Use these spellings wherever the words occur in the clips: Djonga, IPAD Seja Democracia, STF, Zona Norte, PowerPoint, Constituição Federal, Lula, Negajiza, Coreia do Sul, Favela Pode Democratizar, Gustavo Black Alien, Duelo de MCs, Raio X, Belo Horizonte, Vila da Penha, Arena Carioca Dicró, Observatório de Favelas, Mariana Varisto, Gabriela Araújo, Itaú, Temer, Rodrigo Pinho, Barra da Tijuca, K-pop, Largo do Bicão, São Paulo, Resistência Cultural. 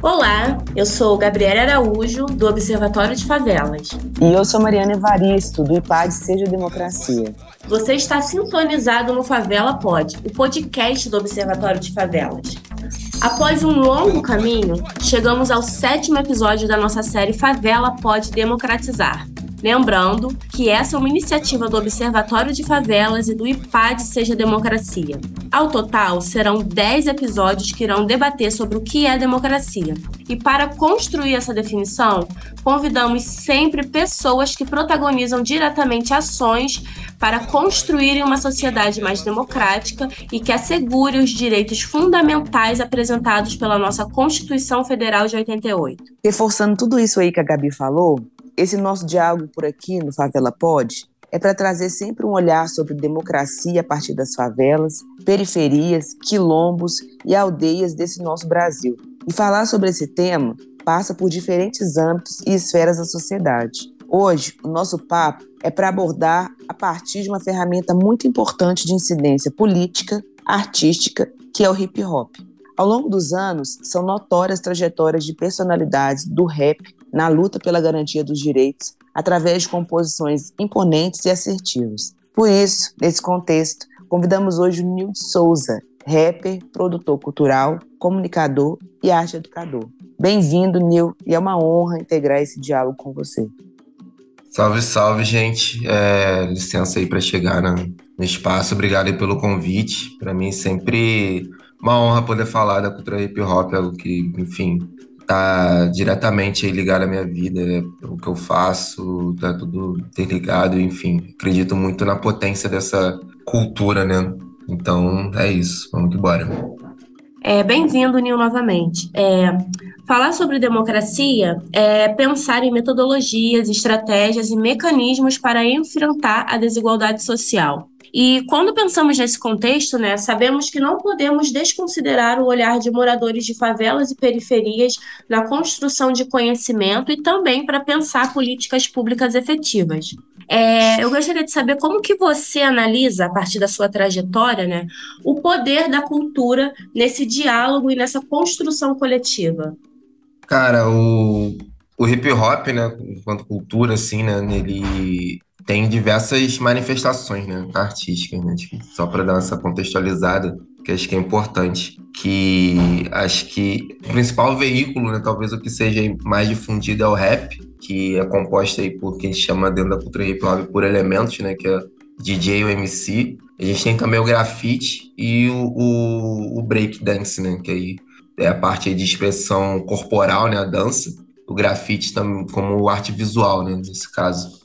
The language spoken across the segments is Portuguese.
Olá, eu sou Gabriela Araújo, do Observatório de Favelas. E eu sou Mariana Varisto, do IPAD Seja Democracia. Você está sintonizado no Favela Pode, o podcast do Observatório de Favelas. Após um longo caminho, chegamos ao 7º episódio da nossa série Favela Pode Democratizar. Lembrando que essa é uma iniciativa do Observatório de Favelas e do IPAD Seja Democracia. Ao total, serão 10 episódios que irão debater sobre o que é democracia. E para construir essa definição, convidamos sempre pessoas que protagonizam diretamente ações para construírem uma sociedade mais democrática e que assegure os direitos fundamentais apresentados pela nossa Constituição Federal de 88. Reforçando tudo isso aí que a Gabi falou, esse nosso diálogo por aqui no Favela Pode é para trazer sempre um olhar sobre democracia a partir das favelas, periferias, quilombos e aldeias desse nosso Brasil. E falar sobre esse tema passa por diferentes âmbitos e esferas da sociedade. Hoje, o nosso papo é para abordar a partir de uma ferramenta muito importante de incidência política, artística, que é o hip hop. Ao longo dos anos, são notórias trajetórias de personalidades do rap na luta pela garantia dos direitos através de composições imponentes e assertivas. Por isso, nesse contexto, convidamos hoje o Nil Souza, rapper, produtor cultural, comunicador e arte-educador. Bem-vindo, Nil, e é uma honra integrar esse diálogo com você. Salve, salve, gente. Licença aí para chegar no espaço. Obrigado aí pelo convite. Para mim, sempre uma honra poder falar da cultura hip-hop, algo que, enfim, tá diretamente aí ligado à minha vida, o que eu faço, tá tudo interligado, enfim. Acredito muito na potência dessa cultura, né? Então, é isso. Vamos que bora. Bem-vindo, Nil, novamente. Falar sobre democracia é pensar em metodologias, estratégias e mecanismos para enfrentar a desigualdade social. E quando pensamos nesse contexto, né, sabemos que não podemos desconsiderar o olhar de moradores de favelas e periferias na construção de conhecimento e também para pensar políticas públicas efetivas. Eu gostaria de saber como que você analisa, a partir da sua trajetória, né, o poder da cultura nesse diálogo e nessa construção coletiva. Cara, o hip hop, né, enquanto cultura, assim, né, ele tem diversas manifestações, né, artísticas, né, só para dar essa contextualizada, que acho que é importante, que acho que o principal veículo, né, talvez o que seja mais difundido é o rap, que é composto aí por quem chama dentro da cultura hip hop por elementos, né, que é DJ ou MC. A gente tem também o grafite e o breakdance, né, que aí é a parte aí de expressão corporal, né, a dança. O grafite também como arte visual, né, nesse caso.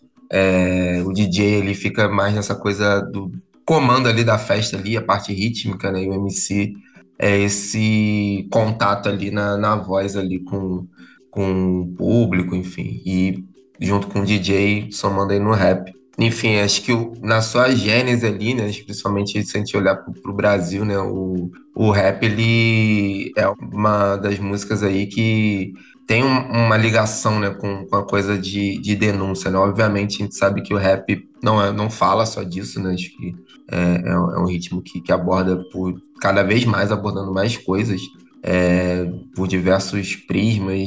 O DJ ele fica mais nessa coisa do comando ali da festa, ali, a parte rítmica, né? E o MC é esse contato ali na voz ali com o público, enfim. E junto com o DJ, somando aí no rap. Enfim, acho que na sua gênese ali, né? Principalmente se a gente olhar pro Brasil, né? O rap ele é uma das músicas aí que tem uma ligação, né, com a coisa de denúncia, né? Obviamente a gente sabe que o rap não fala só disso, né? Acho que é um ritmo que aborda cada vez mais, abordando mais coisas, por diversos prismas,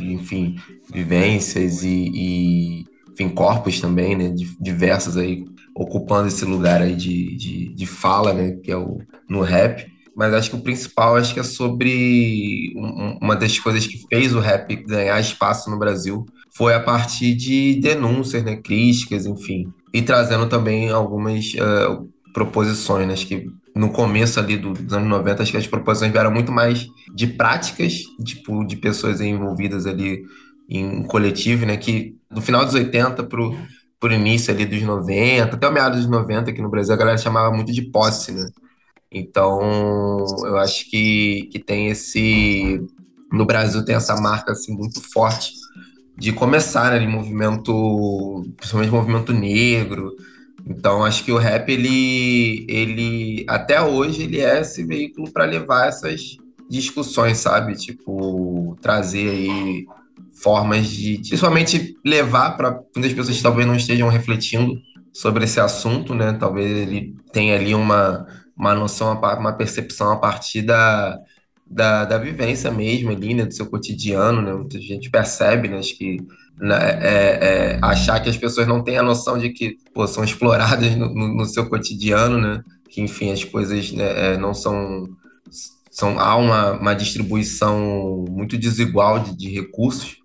enfim, vivências e enfim, corpos também, né? Diversos aí, ocupando esse lugar aí de fala, né? Que é no rap. Mas acho que o principal é sobre uma das coisas que fez o rap ganhar espaço no Brasil foi a partir de denúncias, né, críticas, enfim. E trazendo também algumas proposições, né? Acho que no começo ali dos anos 90, acho que as proposições vieram muito mais de práticas, tipo, de pessoas envolvidas ali em coletivo, né? Que do final dos 80 pro início ali dos 90, até o meados dos 90 aqui no Brasil, a galera chamava muito de posse, né? Então, eu acho que tem no Brasil tem essa marca assim, muito forte de começar, né, movimento, principalmente movimento negro. Então, acho que o rap, ele até hoje, ele é esse veículo para levar essas discussões, sabe? Tipo, trazer aí formas de, principalmente, levar para muitas pessoas que talvez não estejam refletindo sobre esse assunto, né? Talvez ele tenha ali uma noção, uma percepção a partir da vivência mesmo ali, né, do seu cotidiano, né? Muita gente percebe, né, acho que achar que as pessoas não têm a noção de que, pô, são exploradas no seu cotidiano, né? Que, enfim, as coisas, né, não são... Há uma distribuição muito desigual de recursos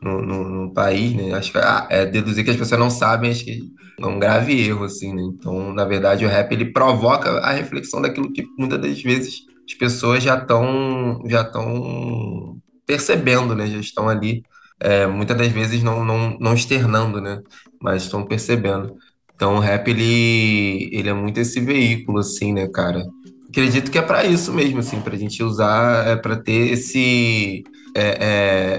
no país, né? Acho que deduzir que as pessoas não sabem, acho que é um grave erro, assim, né? Então, na verdade, o rap, ele provoca a reflexão daquilo que, muitas das vezes, as pessoas já estão percebendo, né? Já estão ali, muitas das vezes não externando, né? Mas estão percebendo. Então, o rap, ele é muito esse veículo, assim, né, cara? Acredito que é para isso mesmo, assim, para a gente usar, para ter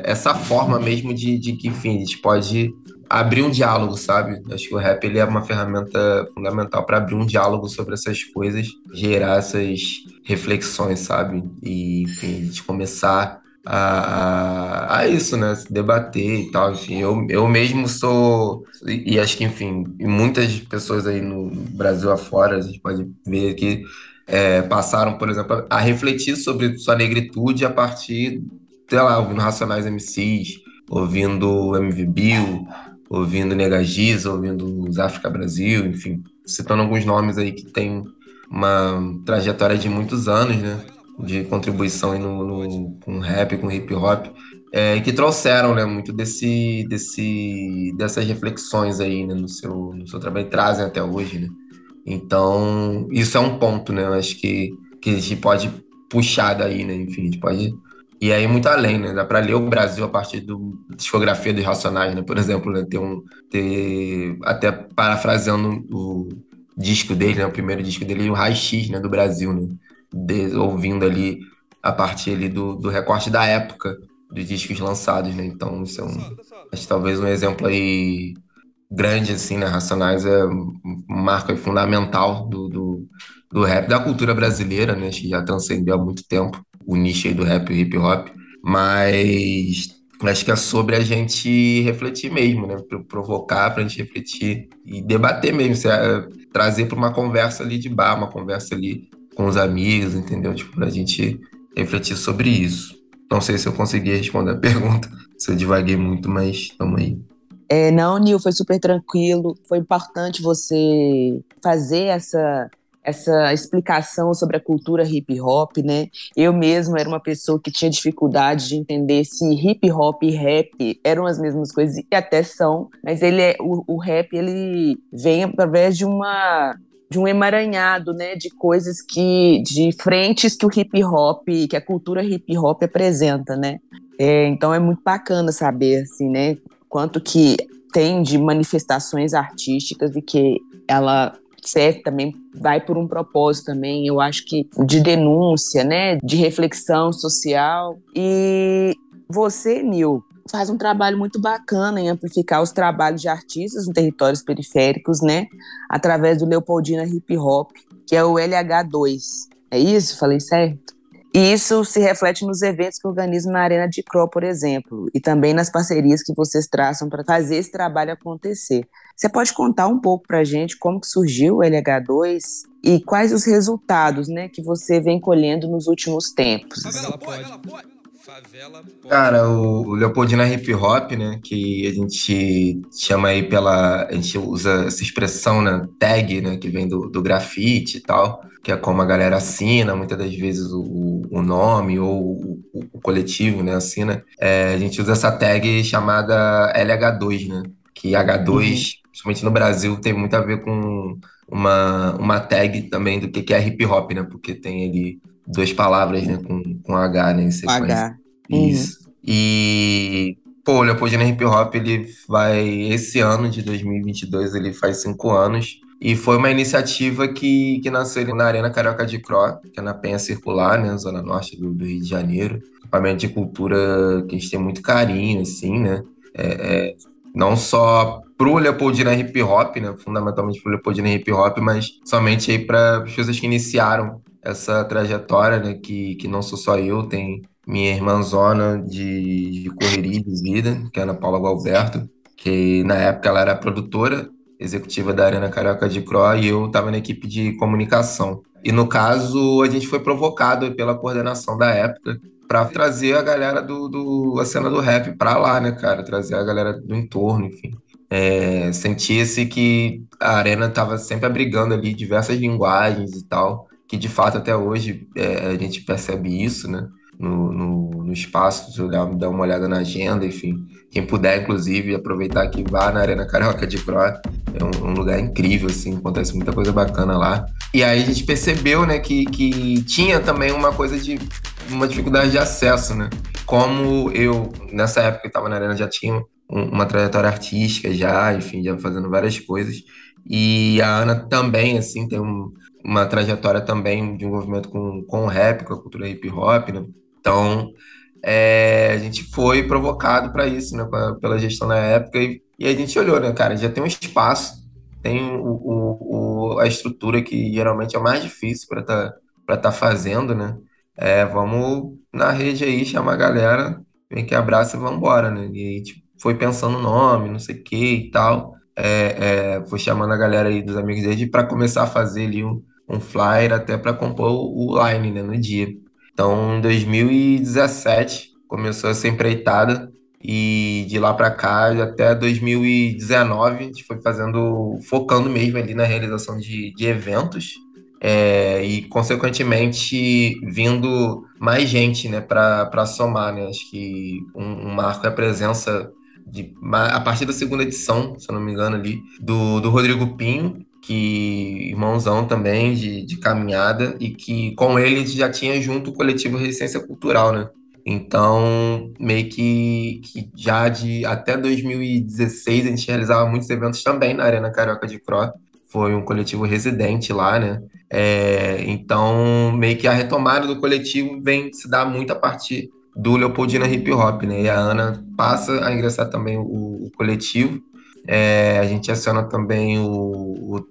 essa forma mesmo de que, enfim, a gente pode abrir um diálogo, sabe? Acho que o rap, ele é uma ferramenta fundamental para abrir um diálogo sobre essas coisas, gerar essas reflexões, sabe? E, enfim, a gente começar a isso, né? Se debater e tal, enfim, eu mesmo sou, e acho que, enfim, muitas pessoas aí no Brasil afora, a gente pode ver que passaram, por exemplo, a refletir sobre sua negritude a partir, sei lá, ouvindo Racionais MCs, ouvindo MV Bill, ouvindo Negajiza, ouvindo os África Brasil, enfim, citando alguns nomes aí que tem uma trajetória de muitos anos, né? De contribuição aí com rap, com hip hop, que trouxeram, né, muito dessas reflexões aí, né, no seu trabalho, e trazem até hoje, né? Então, isso é um ponto, né? Eu acho que a gente pode puxar daí, né? Enfim, a gente pode ir aí muito além, né? Dá para ler o Brasil a partir da discografia dos Racionais, né? Por exemplo, né? Até parafraseando o disco dele, né? O primeiro disco dele, o Raio X, né? Do Brasil, né? Ouvindo ali a partir ali do recorte da época dos discos lançados, né? Então, isso é acho que talvez um exemplo aí grande, assim, né? Racionais é um marco fundamental do rap, da cultura brasileira, né? Acho que já transcendeu há muito tempo o nicho aí do rap e hip hop, mas acho que é sobre a gente refletir mesmo, né? Provocar pra gente refletir e debater mesmo, trazer para uma conversa ali de bar, uma conversa ali com os amigos, entendeu? Tipo, pra gente refletir sobre isso. Não sei se eu consegui responder a pergunta, se eu divaguei muito, mas tamo aí. Não, Nil, foi super tranquilo. Foi importante você fazer essa explicação sobre a cultura hip-hop, né? Eu mesma era uma pessoa que tinha dificuldade de entender se hip-hop e rap eram as mesmas coisas, e até são, mas o rap, ele vem através de um emaranhado, né, de coisas de frentes que o hip-hop, que a cultura hip-hop apresenta, né? Então é muito bacana saber, assim, né, quanto que tem de manifestações artísticas e que ela serve também, vai por um propósito também, eu acho que de denúncia, né, de reflexão social. E você, Nil, faz um trabalho muito bacana em amplificar os trabalhos de artistas em territórios periféricos, né? Através do Leopoldina Hip Hop, que é o LH2. É isso? Falei certo? E isso se reflete nos eventos que organizam na Arena Dicró, por exemplo, e também nas parcerias que vocês traçam para fazer esse trabalho acontecer. Você pode contar um pouco para a gente como que surgiu o LH2 e quais os resultados, né, que você vem colhendo nos últimos tempos? Cara, o Leopoldina Hip Hop, né, que a gente chama aí a gente usa essa expressão, né, tag, né, que vem do grafite e tal, que é como a galera assina, muitas das vezes o nome ou o coletivo, né, assina. A gente usa essa tag chamada LH2, né, que H2, principalmente no Brasil, tem muito a ver com uma tag também do que é hip hop, né, porque tem ali duas palavras, né, com H, né, em sequência. H. Isso. E, pô, o Leopoldina Hip Hop, ele vai, esse ano de 2022, ele faz 5 anos, e foi uma iniciativa que nasceu na Arena Carioca Dicró, que é na Penha Circular, né, Zona Norte do Rio de Janeiro, equipamento de cultura que a gente tem muito carinho, assim, né, não só pro Leopoldina Hip Hop, né, fundamentalmente pro Leopoldina Hip Hop, mas somente aí para as pessoas que iniciaram essa trajetória, né, que não sou só eu, tem minha irmãzona de correria e de vida, que é a Ana Paula Gualberto, que na época ela era produtora executiva da Arena Carioca Dicró e eu estava na equipe de comunicação. E, no caso, a gente foi provocado pela coordenação da época para trazer a galera a cena do rap para lá, né, cara? Trazer a galera do entorno, enfim. É, sentia-se que a Arena estava sempre abrigando ali diversas linguagens e tal, que, de fato, até hoje a gente percebe isso, né? No espaço, se olhar, dar uma olhada na agenda, enfim. Quem puder, inclusive, aproveitar que vá na Arena Carioca Dicró, é um lugar incrível, assim, acontece muita coisa bacana lá. E aí a gente percebeu, né, que tinha também uma coisa de uma dificuldade de acesso, né? Como eu, nessa época que estava na Arena, já tinha uma trajetória artística, já, enfim, já fazendo várias coisas. E a Ana também, assim, tem uma trajetória também de envolvimento com o rap, com a cultura hip hop, né? Então, a gente foi provocado para isso, né, pela gestão na época, e a gente olhou, né, cara, já tem um espaço, tem a estrutura que geralmente é mais difícil para tá fazendo, né, vamos na rede aí, chamar a galera, vem que abraça e vamos embora, né, e a gente foi pensando o nome, não sei o que e tal, foi chamando a galera aí dos amigos dele para começar a fazer ali um flyer até para compor o line, né, no dia. Então, em 2017, começou essa empreitada e de lá para cá, até 2019, a gente foi focando mesmo ali na realização de eventos e, consequentemente, vindo mais gente, né, para somar, né? Acho que um marco é a presença, a partir da segunda edição, se eu não me engano, ali, do Rodrigo Pinho, que irmãozão também de caminhada, e que com ele já tinha junto o coletivo Resistência Cultural, né? Então, meio que já até 2016 a gente realizava muitos eventos também na Arena Carioca Dicró, foi um coletivo residente lá, né? Então, meio que a retomada do coletivo vem se dar muito a partir do Leopoldina Hip Hop, né? E a Ana passa a ingressar também o coletivo. A gente aciona também o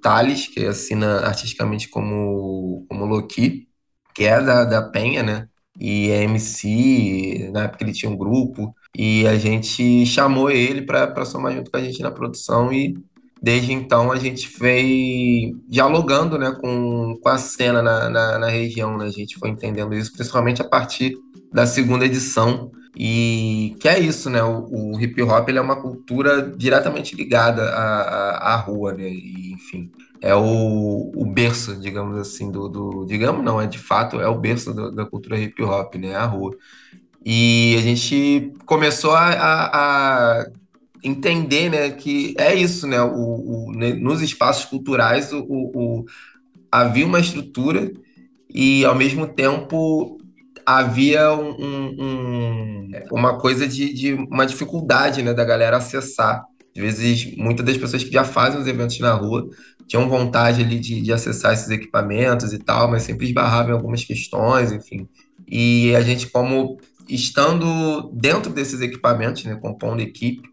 Thales, que assina artisticamente como Loki, que é da Penha, né? E é MC, na época ele tinha um grupo, e a gente chamou ele para somar junto com a gente na produção, e desde então a gente veio dialogando, né, com a cena na região, né? A gente foi entendendo isso, principalmente a partir da segunda edição. E que é isso, né? O hip hop, ele é uma cultura diretamente ligada à rua, né? E, enfim, é o berço, digamos assim, digamos não, de fato é o berço da cultura hip hop, né? A rua. E a gente começou a entender, né, que é isso, né? Nos espaços culturais havia uma estrutura e, ao mesmo tempo, havia uma coisa de uma dificuldade, né, da galera acessar. Às vezes, muitas das pessoas que já fazem os eventos na rua tinham vontade ali de acessar esses equipamentos e tal, mas sempre esbarravam em algumas questões, enfim. E a gente, como estando dentro desses equipamentos, né, compondo equipe,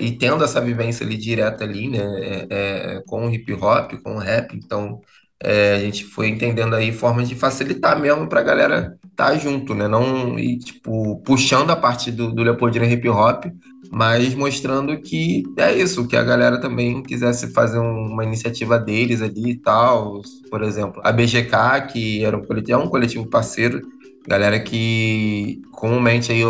e tendo essa vivência ali direta ali, né, com o hip hop, com o rap, então... a gente foi entendendo aí formas de facilitar mesmo pra galera estar junto, né? Não ir, tipo, puxando a parte do Leopoldina Hip Hop, mas mostrando que é isso, que a galera também quisesse fazer uma iniciativa deles ali e tal. Por exemplo, a BGK, que é um coletivo parceiro, galera que comumente aí,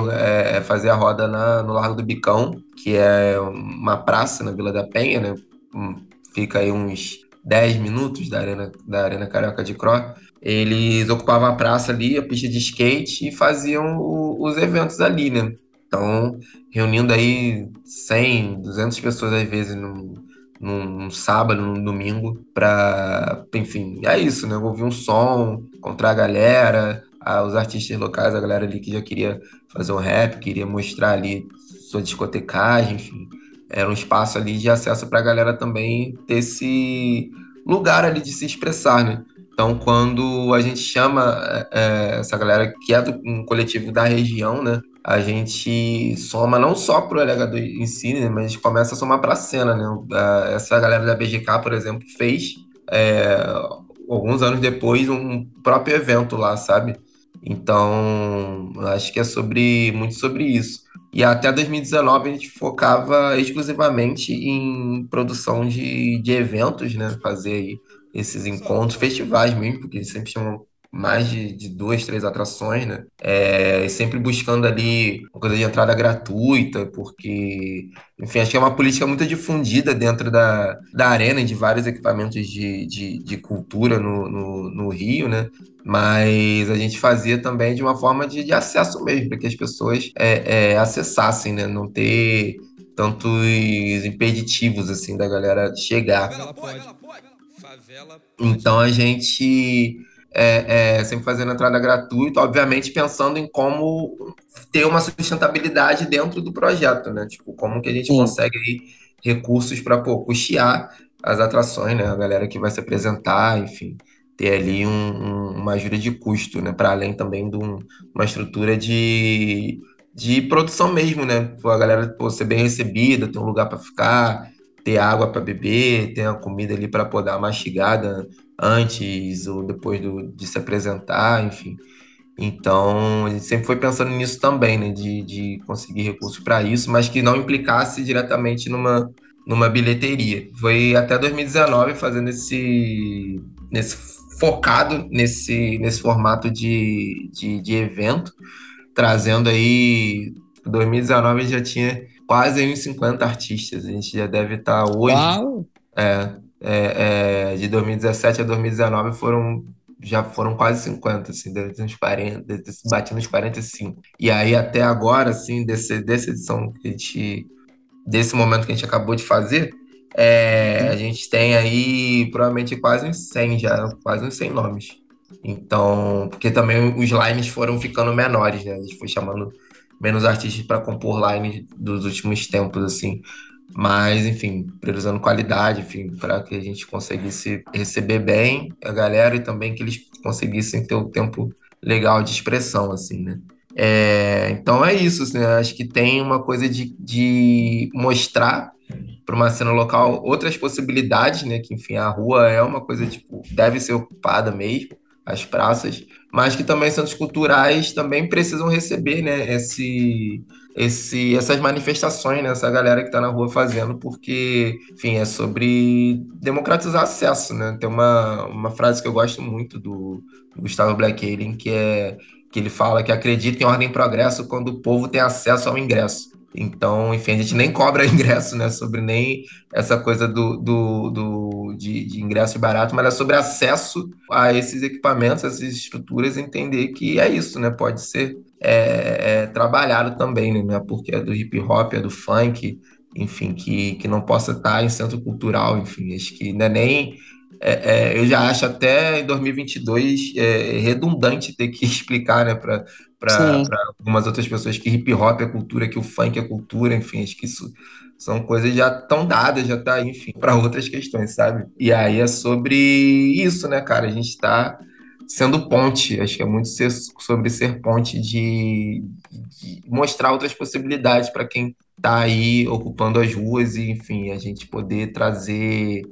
fazia a roda no Largo do Bicão, que é uma praça na Vila da Penha, né? Fica aí uns 10 minutos da Arena Carioca Dicró. Eles ocupavam a praça ali, a pista de skate, e faziam os eventos ali, né? Então, reunindo aí 100, 200 pessoas, às vezes, num sábado, num domingo, pra, enfim, é isso, né? Ouvir um som, encontrar a galera, os artistas locais, a galera ali que já queria fazer um rap, queria mostrar ali sua discotecagem, enfim. Era um espaço ali de acesso para a galera também ter esse lugar ali de se expressar, né? Então, quando a gente chama essa galera que é um coletivo da região, né? A gente soma não só para o LH2 em si, né? Mas a gente começa a somar para a cena, né? Essa galera da BGK, por exemplo, fez, alguns anos depois, um próprio evento lá, sabe? Então, acho que é muito sobre isso. E até 2019 a gente focava exclusivamente em produção de eventos, né? Fazer aí esses encontros, festivais mesmo, porque eles sempre chamam mais de 2, 3 atrações, né? E sempre buscando ali uma coisa de entrada gratuita, porque, enfim, acho que é uma política muito difundida dentro da arena e de vários equipamentos de cultura no Rio, né? Mas a gente fazia também de uma forma de acesso mesmo, para que as pessoas acessassem, né? Não ter tantos impeditivos, assim, da galera chegar. Favela pode. Então a gente... sempre fazendo entrada gratuita, obviamente pensando em como ter uma sustentabilidade dentro do projeto, né? Tipo, como que a gente consegue aí recursos para custear as atrações, né? A galera que vai se apresentar, enfim, ter ali uma ajuda de custo, né? Para além também de uma estrutura de produção mesmo, né? A galera ser bem recebida, ter um lugar para ficar, ter água para beber, ter a comida ali para poder dar uma mastigada antes ou depois de se apresentar, enfim. Então, a gente sempre foi pensando nisso também, né? De conseguir recursos para isso, mas que não implicasse diretamente numa bilheteria. Foi até 2019 fazendo focado nesse formato de evento, trazendo aí... 2019 já tinha quase uns 50 artistas, a gente já deve estar hoje... Uau! De 2017 a 2019 já foram quase 50, assim, batendo uns 45. E aí até agora, assim, dessa edição desse momento que a gente acabou de fazer, a gente tem aí provavelmente quase uns 100 já, quase uns 100 nomes. Então, porque também os lines foram ficando menores, né? A gente foi chamando menos artistas para compor lines dos últimos tempos, assim. Mas, enfim, priorizando qualidade, enfim, para que a gente conseguisse receber bem a galera e também que eles conseguissem ter um tempo legal de expressão, assim, né? Então é isso, assim, né? Acho que tem uma coisa de mostrar para uma cena local outras possibilidades, né? Que, enfim, a rua é uma coisa, tipo, deve ser ocupada mesmo, as praças, mas que também centros culturais também precisam receber, né, essas manifestações, né, essa galera que está na rua fazendo, porque, enfim, é sobre democratizar acesso, né? Tem uma frase que eu gosto muito do Gustavo Black Alien, que ele fala que acredita em ordem e progresso quando o povo tem acesso ao ingresso. Então, enfim, a gente nem cobra ingresso, né, sobre nem essa coisa de ingresso barato, mas é sobre acesso a esses equipamentos, a essas estruturas, entender que é isso, né, pode ser trabalhado também, né, porque é do hip hop, é do funk, enfim, que não possa estar em centro cultural, enfim, acho que não é nem... eu já acho até em 2022 redundante ter que explicar, né, para algumas outras pessoas que hip hop é cultura, que o funk é cultura, enfim, acho que isso são coisas já tão dadas, já tá, enfim, para outras questões, sabe? E aí é sobre isso, né, cara? A gente está sendo ponte, acho que é muito sobre ser ponte de mostrar outras possibilidades para quem tá aí ocupando as ruas e, enfim, a gente poder trazer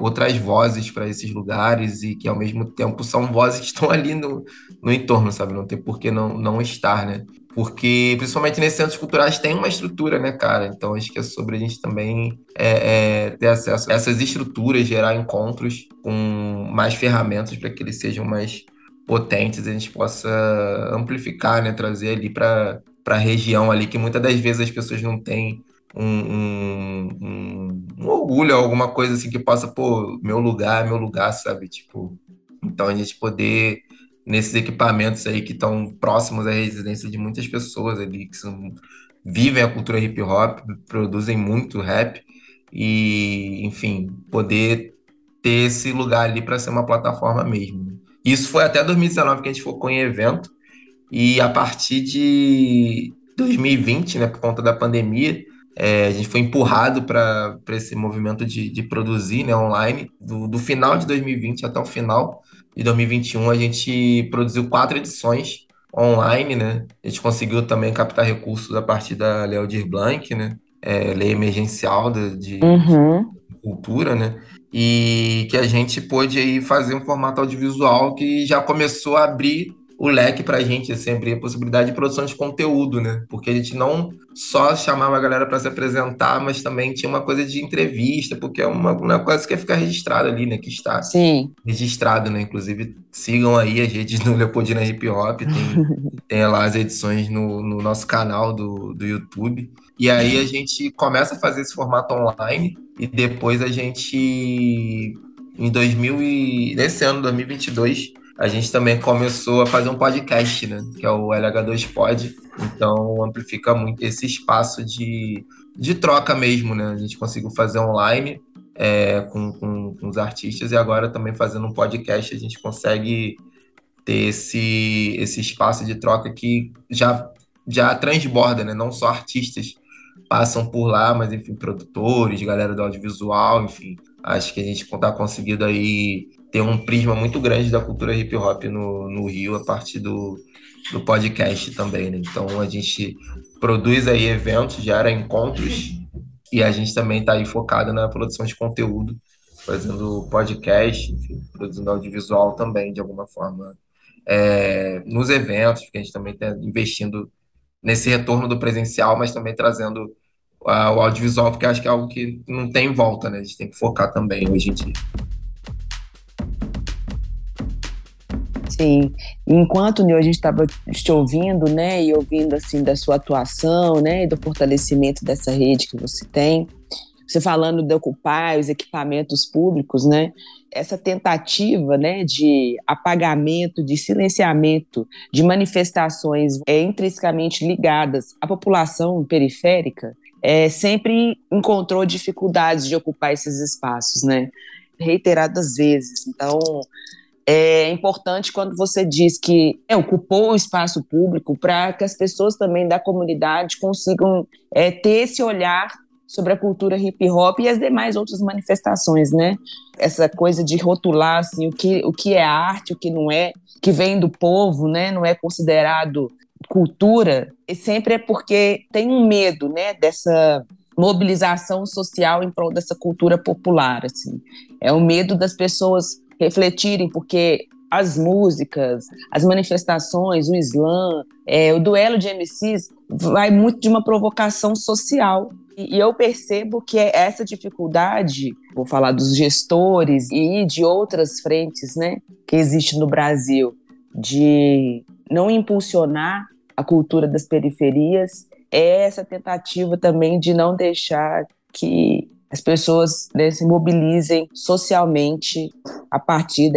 outras vozes para esses lugares e que, ao mesmo tempo, são vozes que estão ali no entorno, sabe? Não tem por que não estar, né? Porque, principalmente nesses centros culturais, tem uma estrutura, né, cara? Então, acho que é sobre a gente também ter acesso a essas estruturas, gerar encontros com mais ferramentas para que eles sejam mais potentes e a gente possa amplificar, né? Trazer ali para a região ali, que muitas das vezes as pessoas não têm um orgulho, alguma coisa assim que possa, pô, meu lugar, sabe? Tipo, então a gente poder, nesses equipamentos aí que estão próximos à residência de muitas pessoas ali, que vivem a cultura hip hop, produzem muito rap, e, enfim, poder ter esse lugar ali para ser uma plataforma mesmo. Isso foi até 2019 que a gente focou em evento, e a partir de 2020, né, por conta da pandemia, a gente foi empurrado para esse movimento de produzir, né, online. Do final de 2020 até o final de 2021, a gente produziu 4 edições online, né? A gente conseguiu também captar recursos a partir da Lei Aldir Blanc, né? Lei emergencial de cultura, né? E que a gente pôde aí fazer um formato audiovisual que já começou a abrir o leque para a gente sempre a possibilidade de produção de conteúdo, né? Porque a gente não só chamava a galera para se apresentar, mas também tinha uma coisa de entrevista, porque é uma coisa que fica registrada ali, né? Que está registrada, né? Inclusive, sigam aí as redes do Leopoldina Hip Hop, tem lá as edições no nosso canal do YouTube. E aí a gente começa a fazer esse formato online e depois a gente, nesse ano, 2022, a gente também começou a fazer um podcast, né? Que é o LH2 Pod. Então, amplifica muito esse espaço de troca mesmo, né? A gente conseguiu fazer online com os artistas e agora também fazendo um podcast a gente consegue ter esse espaço de troca que já transborda, né? Não só artistas passam por lá, mas, enfim, produtores, galera do audiovisual, enfim. Acho que a gente está conseguindo aí ter um prisma muito grande da cultura hip-hop no Rio a partir do podcast também, né? Então, a gente produz aí eventos, gera encontros e a gente também está aí focado na produção de conteúdo, fazendo podcast, enfim, produzindo audiovisual também, de alguma forma, nos eventos, porque a gente também está investindo nesse retorno do presencial, mas também trazendo o audiovisual, porque acho que é algo que não tem volta, né? A gente tem que focar também hoje em dia. Sim. Enquanto, Nil, a gente estava te ouvindo, né, e ouvindo, assim, da sua atuação, né, e do fortalecimento dessa rede que você tem, você falando de ocupar os equipamentos públicos, né, essa tentativa, né, de apagamento, de silenciamento, de manifestações intrinsecamente ligadas à população periférica, sempre encontrou dificuldades de ocupar esses espaços, né, reiteradas vezes. Então, é importante quando você diz que ocupou o espaço público para que as pessoas também da comunidade consigam ter esse olhar sobre a cultura hip-hop e as demais outras manifestações, né? Essa coisa de rotular assim, o que é arte, o que não é, que vem do povo, né? Não é considerado cultura, e sempre é porque tem um medo, né? Dessa mobilização social em prol dessa cultura popular, assim. É o medo das pessoas refletirem, porque as músicas, as manifestações, o slam, o duelo de MCs vai muito de uma provocação social. E eu percebo que é essa dificuldade, vou falar dos gestores e de outras frentes, né, que existe no Brasil, de não impulsionar a cultura das periferias, é essa tentativa também de não deixar que as pessoas, né, se mobilizem socialmente a partir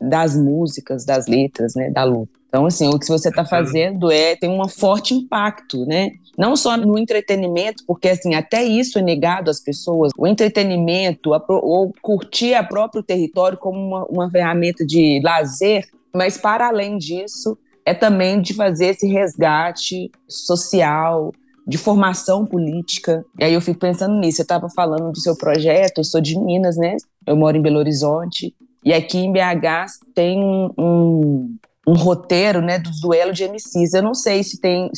das músicas, das letras, né, da luta. Então, assim, o que você está fazendo tem um forte impacto, né? Não só no entretenimento, porque, assim, até isso é negado às pessoas. O entretenimento, ou curtir o próprio território como uma ferramenta de lazer, mas, para além disso, é também de fazer esse resgate social, de formação política. E aí eu fico pensando nisso. Eu estava falando do seu projeto, eu sou de Minas, né? Eu moro em Belo Horizonte. E aqui em BH tem um roteiro, né, dos duelos de MCs. Eu não sei se tem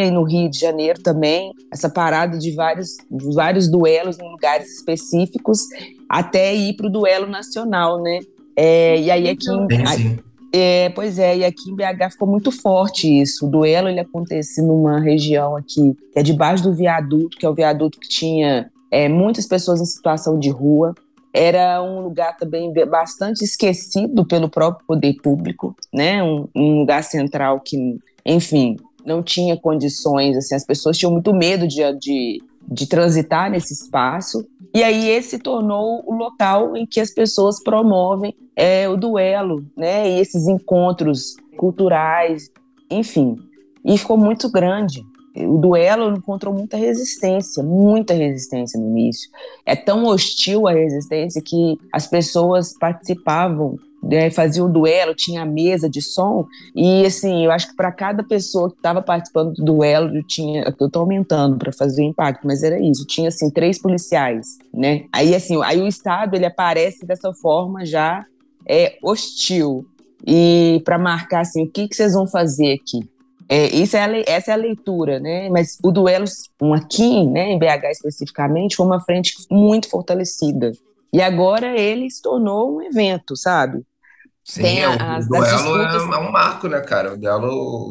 aí no Rio de Janeiro também essa parada de vários duelos em lugares específicos até ir para o duelo nacional, né? E aí aqui... pois é, e aqui em BH ficou muito forte isso. O duelo, ele acontece numa região aqui que é debaixo do viaduto, que é o viaduto que tinha muitas pessoas em situação de rua. Era um lugar também bastante esquecido pelo próprio poder público, né? Um lugar central que, enfim, não tinha condições, assim, as pessoas tinham muito medo de transitar nesse espaço. E aí esse se tornou o local em que as pessoas promovem o duelo, né? E esses encontros culturais, enfim. E ficou muito grande. O duelo encontrou muita resistência no início. É tão hostil a resistência que as pessoas participavam, né, faziam o duelo, tinha a mesa de som, e, assim, eu acho que para cada pessoa que estava participando do duelo, eu estou aumentando para fazer o impacto, mas era isso, tinha, assim, 3 policiais, né? Aí, assim, o Estado, ele aparece dessa forma já hostil, e para marcar, assim, o que vocês vão fazer aqui? Essa é a leitura, né? Mas o duelo aqui, né, em BH especificamente, foi uma frente muito fortalecida. E agora ele se tornou um evento, sabe? Sim, Tem o as duelo disputas. é um marco, né, cara? O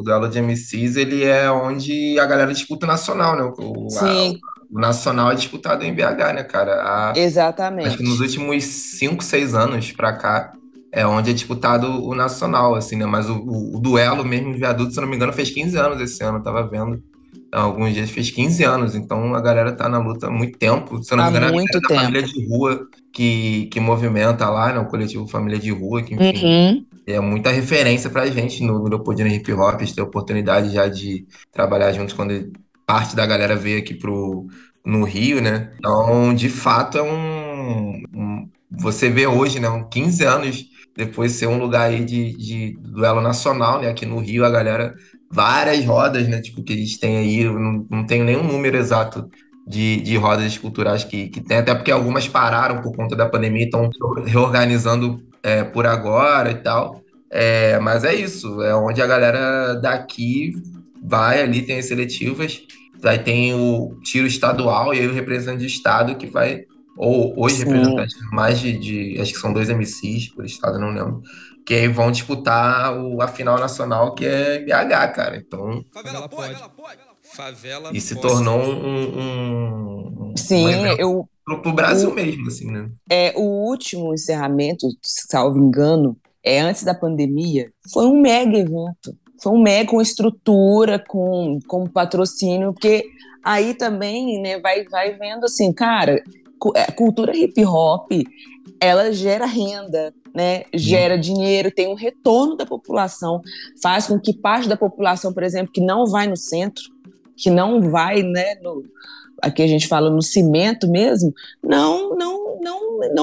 duelo de MCs, ele é onde a galera disputa o nacional, né? Sim. O nacional é disputado em BH, né, cara? Exatamente. Acho que nos últimos 5, 6 anos pra cá é onde é disputado o nacional, assim, né? Mas o duelo mesmo de viaduto, se eu não me engano, fez 15 anos esse ano, eu tava vendo. Então, alguns dias fez 15 anos, então a galera tá na luta há muito tempo. Se eu não me engano, a galera da Família de Rua que movimenta lá, né? O coletivo Família de Rua, que enfim, é muita referência pra gente no Leopoldina Hip Hop, a gente tem a oportunidade já de trabalhar juntos quando parte da galera veio aqui no Rio, né? Então, de fato, é você vê hoje, né? 15 anos depois ser um lugar aí de duelo nacional, né? Aqui no Rio, a galera... várias rodas, né, tipo, que a gente tem aí, eu não tenho nenhum número exato de rodas culturais que tem, até porque algumas pararam por conta da pandemia, estão reorganizando por agora e tal, mas é isso, é onde a galera daqui vai ali, tem as seletivas, aí tem o tiro estadual e aí o representante do estado que vai, ou hoje representante, mais acho que são 2 MCs por estado, não lembro, que aí vão disputar a final nacional, que é BH, cara. Então, Favela Pode. Favela e se tornou um pro Brasil mesmo, assim, né? O último encerramento, salvo engano, antes da pandemia, foi um mega evento. Foi um mega com estrutura, com patrocínio, porque aí também, né, vai vendo assim, cara, a cultura hip hop, ela gera renda, né? Gera dinheiro, tem um retorno da população, faz com que parte da população, por exemplo, que não vai no centro, que não vai, né, aqui a gente fala no cimento mesmo, não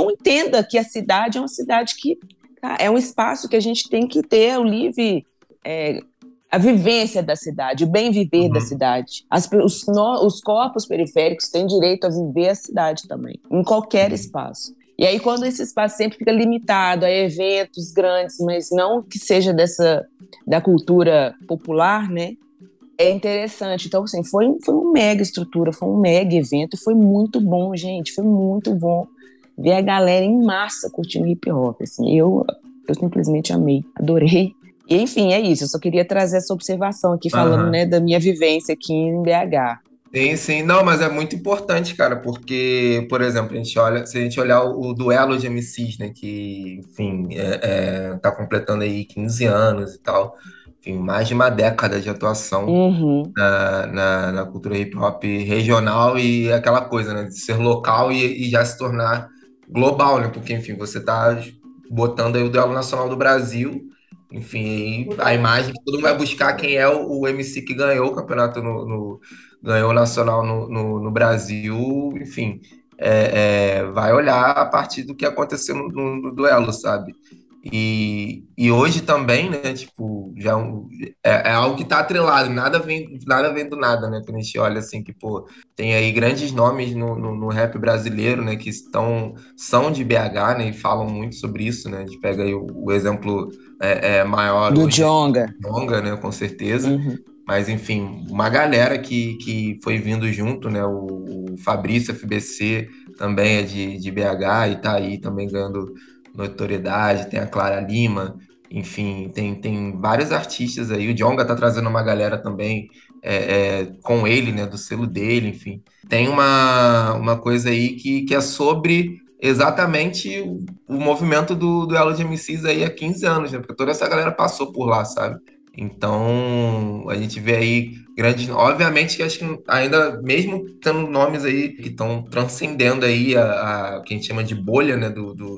entenda que a cidade é uma cidade que é um espaço que a gente tem que ter o livre... a vivência da cidade, o bem viver da cidade. Os corpos periféricos têm direito a viver a cidade também, em qualquer espaço. E aí, quando esse espaço sempre fica limitado a eventos grandes, mas não que seja da cultura popular, né? É interessante. Então, assim, foi uma mega estrutura, foi um mega evento, foi muito bom, gente, foi muito bom ver a galera em massa curtindo hip hop, assim. Eu simplesmente amei, adorei. E, enfim, é isso, eu só queria trazer essa observação aqui, falando, né, da minha vivência aqui em BH. Sim, sim, não, mas é muito importante, cara, porque, por exemplo, se a gente olhar o duelo de MCs, né, que, enfim, tá completando aí 15 anos e tal, enfim, mais de uma década de atuação na cultura hip-hop regional e aquela coisa, né, de ser local e já se tornar global, né, porque, enfim, você tá botando aí o duelo nacional do Brasil. Enfim, a imagem que todo mundo vai buscar quem é o MC que ganhou o campeonato, ganhou o nacional no Brasil, enfim, vai olhar a partir do que aconteceu no duelo, sabe? E hoje também, né, tipo, já é algo que tá atrelado, nada vem do nada, né, quando a gente olha assim que, pô, tem aí grandes nomes no rap brasileiro, né, que são de BH, né, e falam muito sobre isso, né, a gente pega aí o exemplo maior... do Djonga. Djonga, né, com certeza, mas enfim, uma galera que foi vindo junto, né, o Fabrício FBC também é de BH e tá aí também ganhando... notoriedade, tem a Clara Lima, enfim, tem vários artistas aí, o Djonga tá trazendo uma galera também com ele, né, do selo dele, enfim. Tem uma coisa aí que é sobre exatamente o movimento do duelo de MCs aí há 15 anos, né, porque toda essa galera passou por lá, sabe? Então, a gente vê aí grandes... Obviamente que acho que ainda, mesmo tendo nomes aí que estão transcendendo aí o que a gente chama de bolha, né, do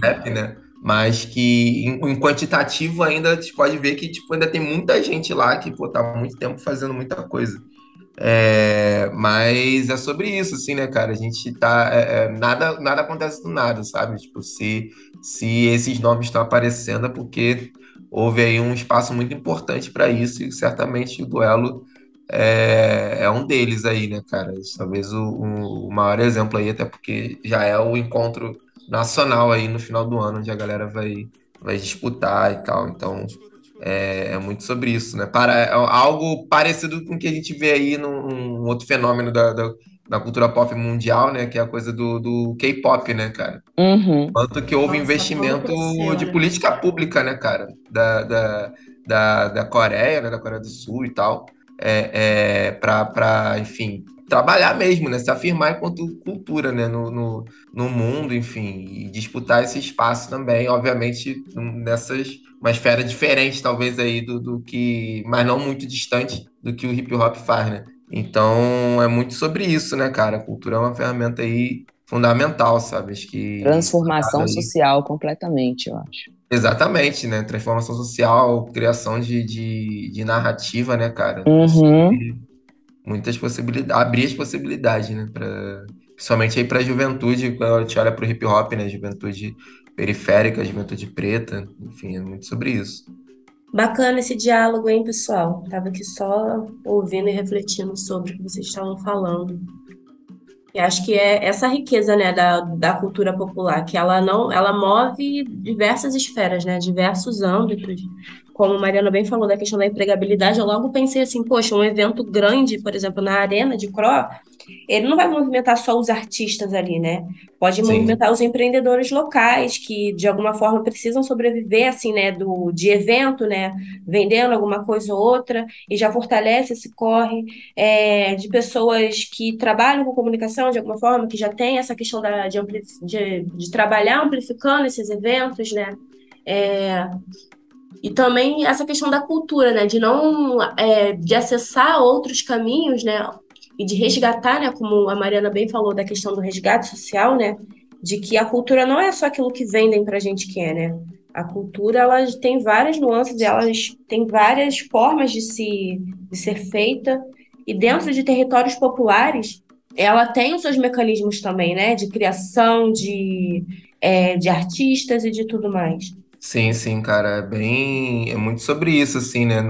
rap, né? Mas que em quantitativo ainda a gente pode ver que tipo, ainda tem muita gente lá que, pô, tá há muito tempo fazendo muita coisa. Mas é sobre isso, assim, né, cara? A gente tá... nada acontece do nada, sabe? Tipo, se esses nomes estão aparecendo é porque... houve aí um espaço muito importante para isso e certamente o duelo é um deles aí, né, cara? Talvez o maior exemplo aí, até porque já é o encontro nacional aí no final do ano, onde a galera vai disputar e tal. Então, é muito sobre isso, né? Algo parecido com o que a gente vê aí num outro fenômeno da na cultura pop mundial, né? Que é a coisa do K-pop, né, cara? Uhum. Quanto que houve investimento de política pública, né, cara? Da Coreia, né? Da Coreia do Sul e tal. Pra, enfim, trabalhar mesmo, né? Se afirmar enquanto cultura, né? No mundo, enfim. E disputar esse espaço também, obviamente, nessas... Uma esfera diferente, talvez, aí do que... Mas não muito distante do que o hip-hop faz, né? Então, é muito sobre isso, né, cara? A cultura é uma ferramenta aí fundamental, sabe? Acho que transformação social completamente, eu acho. Exatamente, né? Transformação social, criação de narrativa, né, cara? Uhum. Muitas possibilidades. Abrir as possibilidades, né? Principalmente aí pra juventude, quando a gente olha pro hip-hop, né? Juventude... periférica, juventude preta, enfim, é muito sobre isso. Bacana esse diálogo, hein, pessoal? Tava aqui só ouvindo e refletindo sobre o que vocês estavam falando. E acho que é essa riqueza, né, da cultura popular, que ela move diversas esferas, né, diversos âmbitos. Como a Mariana bem falou da questão da empregabilidade, eu logo pensei assim, poxa, um evento grande, por exemplo, na Arena de Cró, ele não vai movimentar só os artistas ali, né? Pode Sim. movimentar os empreendedores locais que, de alguma forma, precisam sobreviver, assim, né, de evento, né? Vendendo alguma coisa ou outra, e já fortalece esse corre de pessoas que trabalham com comunicação, de alguma forma, que já tem essa questão de trabalhar amplificando esses eventos, né? E também essa questão da cultura, né? De não de acessar outros caminhos, né? E de resgatar, né? Como a Mariana bem falou, da questão do resgate social, né? De que a cultura não é só aquilo que vendem pra gente que é, né? A cultura, ela tem várias nuances, elas têm várias formas de ser feita. E dentro de territórios populares, ela tem os seus mecanismos também, né? De criação, de artistas e de tudo mais. Sim, cara, é muito sobre isso, assim, né,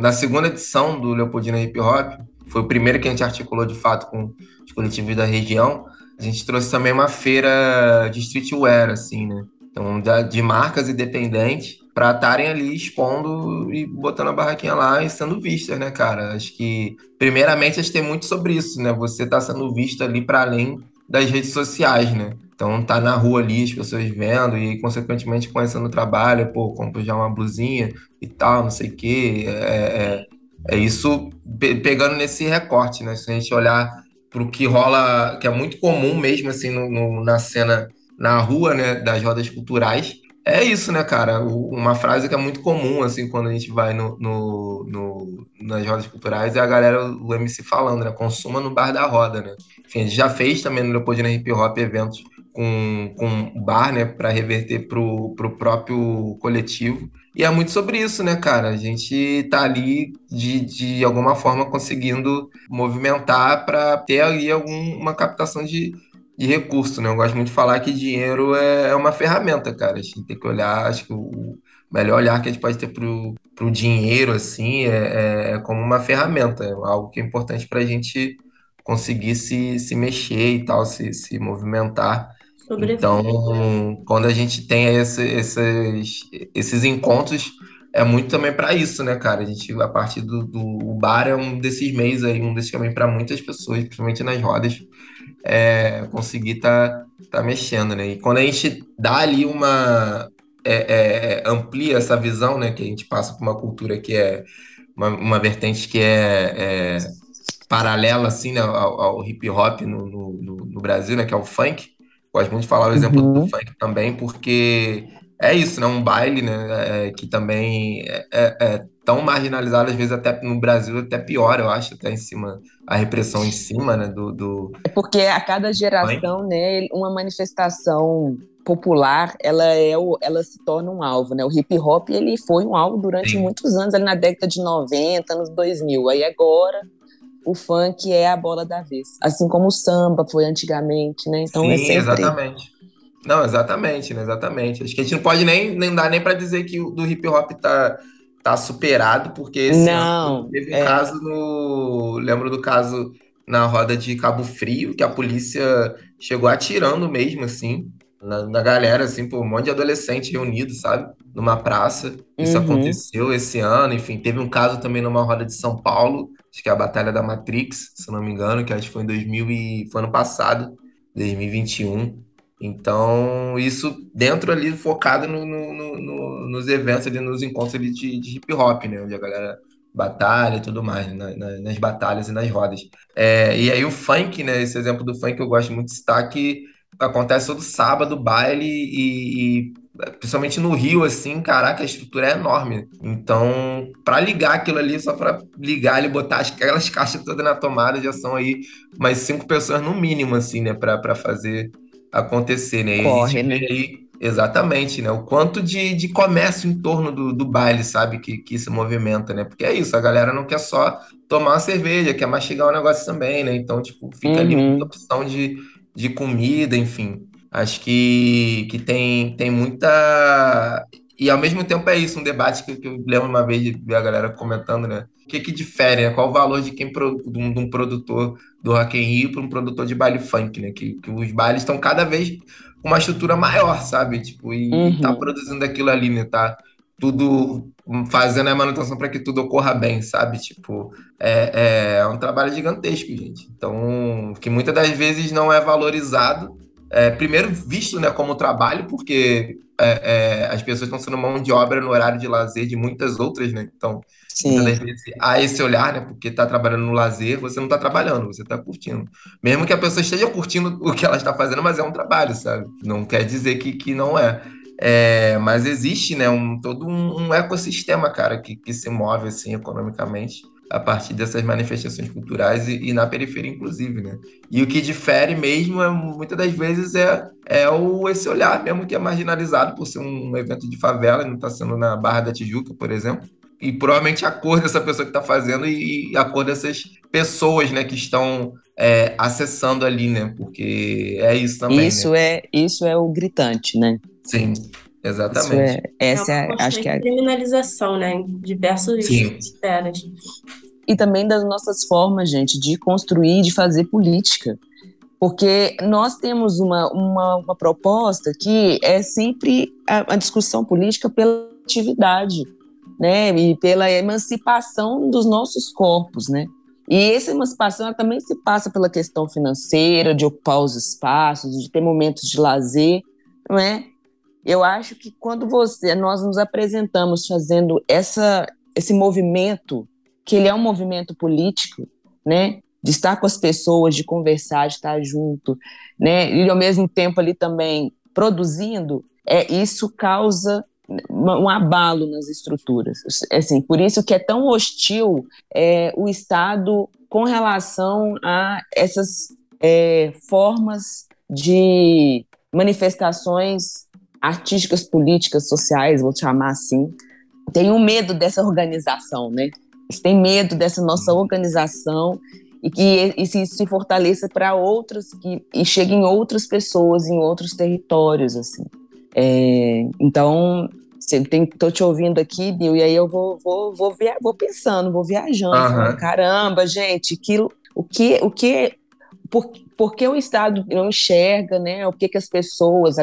na segunda edição do Leopoldina Hip Hop, foi o primeiro que a gente articulou, de fato, com os coletivos da região, a gente trouxe também uma feira de streetwear, assim, né, então, de marcas independentes, para estarem ali expondo e botando a barraquinha lá e sendo vistas, né, cara, acho que, primeiramente, a gente tem muito sobre isso, né, você tá sendo visto ali para além das redes sociais, né, então tá na rua ali, as pessoas vendo e, consequentemente, conhecendo o trabalho, pô, compro já uma blusinha e tal, não sei o quê. É isso, pegando nesse recorte, né? Se a gente olhar pro que rola, que é muito comum mesmo, assim, na cena, na rua, né, das rodas culturais, é isso, né, cara? Uma frase que é muito comum, assim, quando a gente vai nas rodas culturais é a galera, o MC falando, né? Consuma no bar da roda, né? Enfim, a gente já fez também no Leopoldina Hip Hop eventos com bar, né, para reverter pro próprio coletivo. E é muito sobre isso, né, cara? A gente tá ali, de alguma forma, conseguindo movimentar para ter ali uma captação de recurso, né? Eu gosto muito de falar que dinheiro é uma ferramenta, cara. A gente tem que olhar, acho que o melhor olhar que a gente pode ter pro dinheiro, assim, é como uma ferramenta, é algo que é importante pra gente conseguir se mexer e tal, se movimentar. Então, quando a gente tem esses encontros, é muito também para isso, né, cara? A gente, a partir do bar, é um desses meios aí, um desses também para muitas pessoas, principalmente nas rodas, conseguir tá mexendo, né? E quando a gente dá ali amplia essa visão, né, que a gente passa por uma cultura que é uma vertente que é paralela, assim, né, ao hip-hop no Brasil, né, que é o funk. Gosto muito de falar o exemplo do funk também, porque é isso, né? Um baile, né? Que também é tão marginalizado, às vezes até no Brasil, até pior, eu acho, até em cima, a repressão em cima, né? É porque a cada geração, funk, né? Uma manifestação popular, ela se torna um alvo, né? O hip hop, ele foi um alvo durante muitos anos, ali na década de 90, anos 2000, aí agora... O funk é a bola da vez, assim como o samba foi antigamente, né? Então sim, é sempre... exatamente. Não, exatamente, né? Exatamente. Acho que a gente não pode nem dar nem para dizer que o do hip hop tá superado, porque esse ano teve um caso lembro do caso na roda de Cabo Frio, que a polícia chegou atirando mesmo, assim, na galera, assim, por um monte de adolescente reunido, sabe? Numa praça. Isso aconteceu esse ano, enfim. Teve um caso também numa roda de São Paulo, acho que é a Batalha da Matrix, se não me engano, que acho que foi em 2000 e... foi ano passado, 2021. Então, isso dentro ali, focado nos eventos ali, nos encontros ali de hip hop, né? Onde a galera batalha e tudo mais, nas batalhas e nas rodas. E aí o funk, né? Esse exemplo do funk eu gosto muito de citar, que acontece todo sábado, baile e principalmente no Rio, assim, caraca, a estrutura é enorme. Então, para ligar aquilo ali, só para ligar ali, botar aquelas caixas todas na tomada, já são aí mais 5 pessoas no mínimo, assim, né? Para fazer acontecer, né? Corre, né? Exatamente, né? O quanto de comércio em torno do baile, sabe? Que se movimenta, né? Porque é isso, a galera não quer só tomar uma cerveja, quer mastigar um negócio também, né? Então, tipo, fica ali muita opção de comida, enfim. Acho que tem muita... E, ao mesmo tempo, é isso, um debate que eu lembro uma vez de ver a galera comentando, né? O que difere, né? Qual o valor de um produtor do Rock in Rio para um produtor de baile funk, né? Que os bailes estão cada vez com uma estrutura maior, sabe? Tipo, e tá produzindo aquilo ali, né? Tá tudo fazendo a manutenção para que tudo ocorra bem, sabe? Tipo, é um trabalho gigantesco, gente. Então, que muitas das vezes não é valorizado. Primeiro visto, né, como trabalho, porque as pessoas estão sendo mão de obra no horário de lazer de muitas outras, né? Então, muitas vezes, há esse olhar, né? Porque está trabalhando no lazer, você não está trabalhando, você está curtindo. Mesmo que a pessoa esteja curtindo o que ela está fazendo, mas é um trabalho, sabe? Não quer dizer que não é. Mas existe, né, todo um ecossistema, cara, que se move, assim, economicamente, a partir dessas manifestações culturais e na periferia, inclusive, né? E o que difere mesmo, muitas das vezes, esse olhar mesmo que é marginalizado por ser um evento de favela, não está sendo na Barra da Tijuca, por exemplo. E provavelmente a cor dessa pessoa que está fazendo e a cor dessas pessoas, né, que estão acessando ali, né? Porque é isso também, isso, né? Isso é o gritante, né? Sim, exatamente. Acho que é a criminalização, né? Em diversos esferas. E também das nossas formas, gente, de construir e de fazer política. Porque nós temos uma proposta que é sempre a discussão política pela atividade, né? E pela emancipação dos nossos corpos, né? E essa emancipação ela também se passa pela questão financeira, de ocupar os espaços, de ter momentos de lazer, não é? Eu acho que quando nós nos apresentamos fazendo esse movimento, que ele é um movimento político, né? De estar com as pessoas, de conversar, de estar junto, né? E ao mesmo tempo ali também produzindo, isso causa um abalo nas estruturas. Assim, por isso que é tão hostil o Estado com relação a essas formas de manifestações artísticas, políticas, sociais, vou chamar assim. Tenho medo dessa organização, né? Eles têm medo dessa nossa organização e que isso se fortaleça para outras, e chegue em outras pessoas, em outros territórios, assim. Então, estou te ouvindo aqui, Nil, e aí eu vou pensando, vou viajando. Falando, caramba, gente, porque o Estado não enxerga, né? O que as pessoas,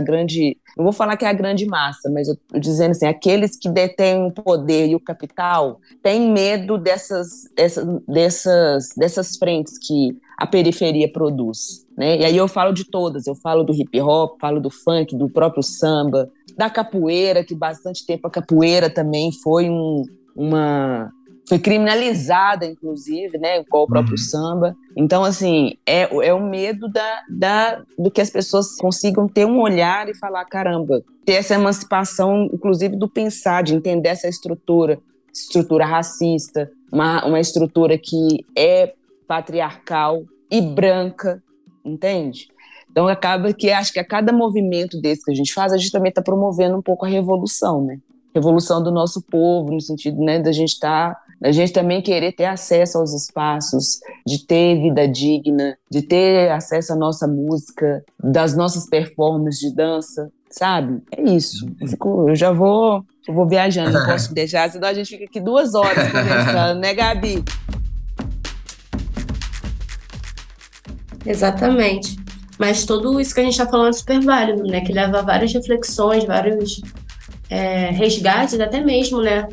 não vou falar que é a grande massa, mas eu estou dizendo assim, aqueles que detêm o poder e o capital têm medo dessas frentes que a periferia produz, né? E aí eu falo de todas, eu falo do hip hop, falo do funk, do próprio samba, da capoeira, que bastante tempo a capoeira também foi criminalizada, inclusive, né, com o próprio samba. Então, assim, é o medo do que as pessoas consigam ter um olhar e falar, caramba, ter essa emancipação, inclusive, do pensar, de entender essa estrutura racista, uma estrutura que é patriarcal e branca, entende? Então, acaba que acho que a cada movimento desse que a gente faz, a gente também está promovendo um pouco a revolução, né? Revolução do nosso povo, no sentido, né, da gente também querer ter acesso aos espaços, de ter vida digna, de ter acesso à nossa música, das nossas performances de dança, sabe? É isso. Eu vou viajando, não posso deixar, senão a gente fica aqui 2 horas conversando, né, Gabi? Exatamente. Mas tudo isso que a gente está falando é super válido, né? Que leva a várias reflexões, vários resgates, até mesmo, né?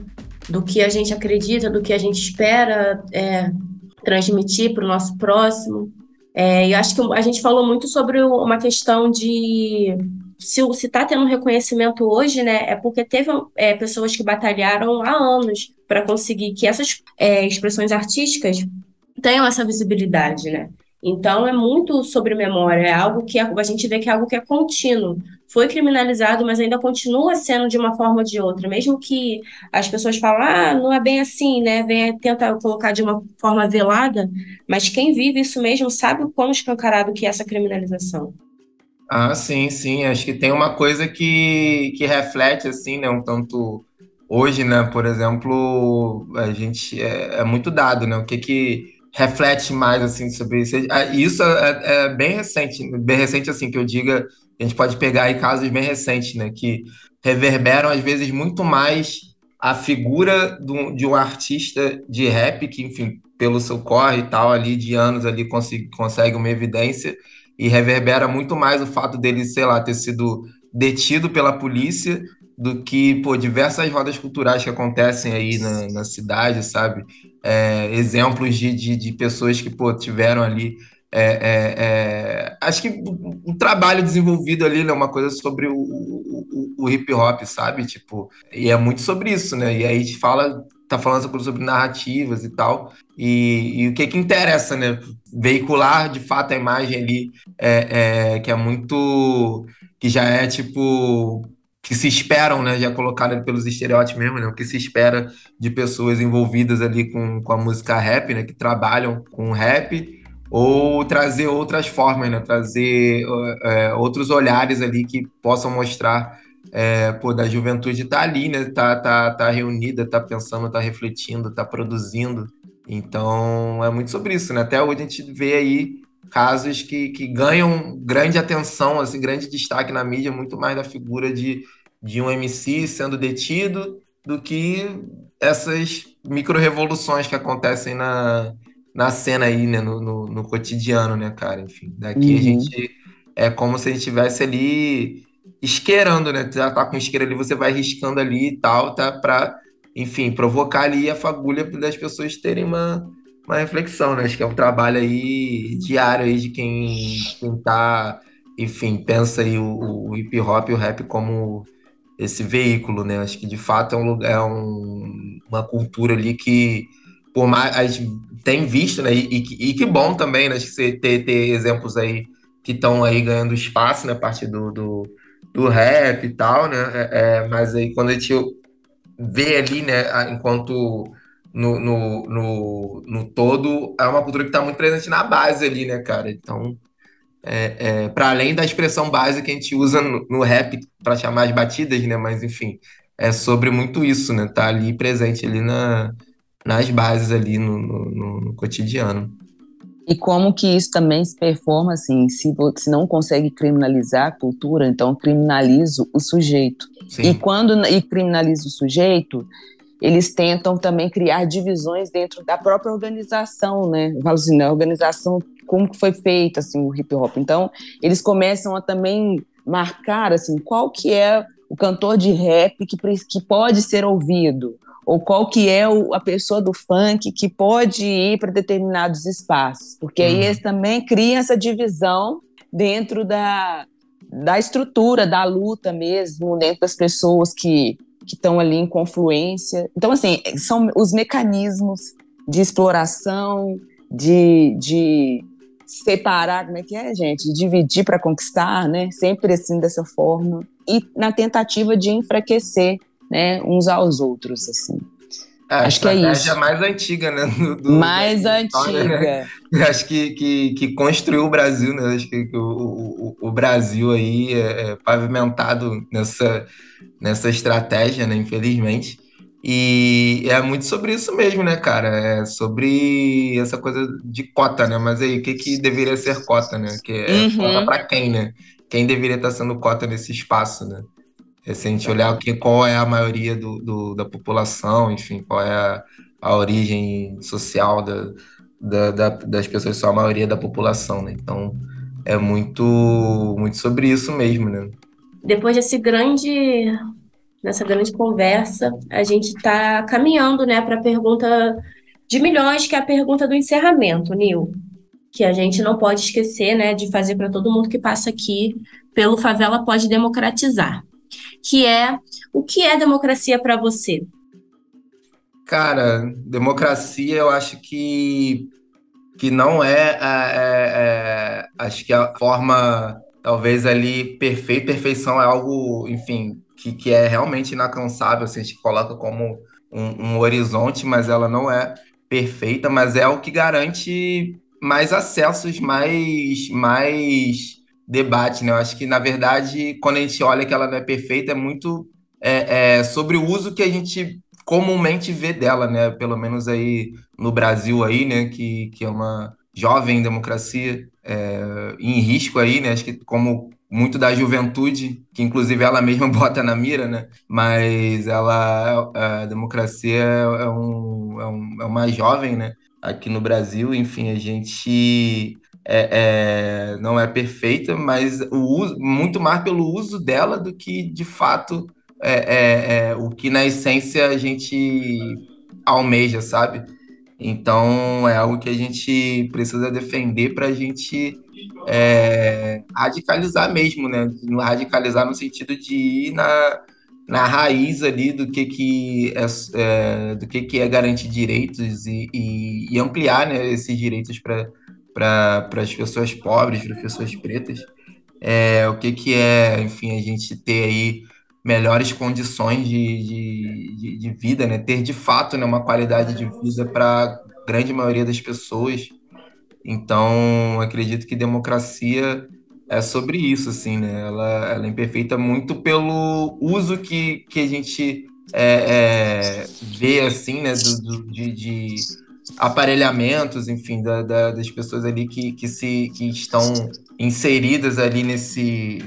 Do que a gente acredita, do que a gente espera transmitir para o nosso próximo. E acho que a gente falou muito sobre uma questão de... Se está tendo um reconhecimento hoje, né, é porque teve pessoas que batalharam há anos para conseguir que essas expressões artísticas tenham essa visibilidade, né? Então, é muito sobre memória, é algo que a gente vê que é algo que é contínuo. Foi criminalizado, mas ainda continua sendo de uma forma ou de outra. Mesmo que as pessoas falem, ah, não é bem assim, né? Tenta colocar de uma forma velada, mas quem vive isso mesmo sabe o quão escancarado que é essa criminalização. Ah, sim. Acho que tem uma coisa que reflete, assim, né? Um tanto hoje, né? Por exemplo, a gente é muito dado, né? O que reflete mais, assim, sobre isso? Isso é bem recente, assim, que eu diga... A gente pode pegar aí casos bem recentes, né? Que reverberam, às vezes, muito mais a figura de um artista de rap que, enfim, pelo seu corre e tal, ali de anos, ali consegue uma evidência... E reverbera muito mais o fato dele, sei lá, ter sido detido pela polícia do que, pô, diversas rodas culturais que acontecem aí na cidade, sabe? Exemplos de pessoas que, pô, tiveram ali... acho que o trabalho desenvolvido ali é, né, uma coisa sobre o hip hop, sabe? Tipo, e é muito sobre isso, né? E aí a gente tá falando sobre narrativas e tal, e o que interessa, né? Veicular, de fato, a imagem ali que é muito... que já é, tipo... que se esperam, né? Já colocaram pelos estereótipos mesmo, né? O que se espera de pessoas envolvidas ali com a música rap, né? Que trabalham com rap, ou trazer outras formas, né? Trazer outros olhares ali que possam mostrar... da juventude tá ali, né? Tá reunida, tá pensando, tá refletindo, tá produzindo. Então, é muito sobre isso, né? Até hoje a gente vê aí casos que ganham grande atenção, assim, grande destaque na mídia, muito mais da figura de um MC sendo detido do que essas micro-revoluções que acontecem na cena aí, né? No cotidiano, né, cara? Enfim, daqui a gente... É como se a gente estivesse ali... isqueirando, né? Já tá com isqueira ali, você vai riscando ali e tal, tá? Pra, enfim, provocar ali a fagulha das pessoas terem uma reflexão, né? Acho que é um trabalho aí diário aí de quem tá, enfim, pensa aí o hip hop e o rap como esse veículo, né? Acho que de fato é um lugar, uma cultura ali que por mais, a gente tem visto, né? E que bom também, né? Acho que você ter exemplos aí que estão aí ganhando espaço, né? A partir do rap e tal, né? Mas aí quando a gente vê ali, né, enquanto no todo, é uma cultura que está muito presente na base ali, né, cara? Então, para além da expressão base que a gente usa no rap para chamar as batidas, né? Mas, enfim, é sobre muito isso, né? Tá ali presente ali nas bases ali no cotidiano. E como que isso também se performa, assim, se não consegue criminalizar a cultura, então criminalizo o sujeito. Sim. E quando criminaliza o sujeito, eles tentam também criar divisões dentro da própria organização, né? Eu falo assim, a organização, como que foi feita, assim, o hip hop. Então, eles começam a também marcar, assim, qual que é o cantor de rap que pode ser ouvido, ou qual que é a pessoa do funk que pode ir para determinados espaços, porque aí eles também criam essa divisão dentro da estrutura, da luta mesmo, dentro das pessoas que estão ali em confluência. Então, assim, são os mecanismos de exploração, de separar, como é que é, gente? De dividir para conquistar, né? Sempre assim, dessa forma, e na tentativa de enfraquecer, né, uns aos outros, assim. Acho que é isso. A estratégia mais antiga, né? Antiga. Né? Acho que construiu o Brasil, né? Acho que o Brasil aí é pavimentado nessa estratégia, né? Infelizmente. E é muito sobre isso mesmo, né, cara? É sobre essa coisa de cota, né? Mas aí, o que deveria ser cota, né? Que cota pra quem, né? Quem deveria estar sendo cota nesse espaço, né? Se a gente olhar qual é a maioria da população, enfim, qual é a origem social das pessoas, só a maioria da população, né? Então, é muito sobre isso mesmo, né? Depois dessa grande conversa, a gente está caminhando, né, para a pergunta de milhões, que é a pergunta do encerramento, Nil, que a gente não pode esquecer, né, de fazer para todo mundo que passa aqui pelo Favela Pode Democratizar, que é: o que é democracia para você? Cara, democracia eu acho que não é, acho que a forma, talvez ali, perfeição é algo, enfim, que é realmente inalcançável, assim, a gente coloca como um horizonte, mas ela não é perfeita, mas é o que garante mais acessos, mais debate, né? Eu acho que, na verdade, quando a gente olha que ela não é perfeita, é muito sobre o uso que a gente comumente vê dela, né? Pelo menos aí no Brasil, aí, né? Que é uma jovem democracia em risco aí, né? Acho que como muito da juventude, que inclusive ela mesma bota na mira, né? Mas a democracia é uma jovem, né? Aqui no Brasil, enfim, a gente não é perfeita, mas muito mais pelo uso dela do que, de fato, o que na essência a gente almeja, sabe? Então, é algo que a gente precisa defender para a gente radicalizar mesmo, né? Radicalizar no sentido de ir na raiz ali do que é garantir direitos e ampliar, né, esses direitos para as pessoas pobres, para as pessoas pretas. O que é, enfim, a gente ter aí melhores condições de vida, né? Ter de fato, né, uma qualidade de vida para a grande maioria das pessoas. Então, acredito que democracia é sobre isso, assim, né? Ela é imperfeita muito pelo uso que a gente vê, assim, né? De aparelhamentos, enfim, das pessoas ali que estão inseridas ali nesse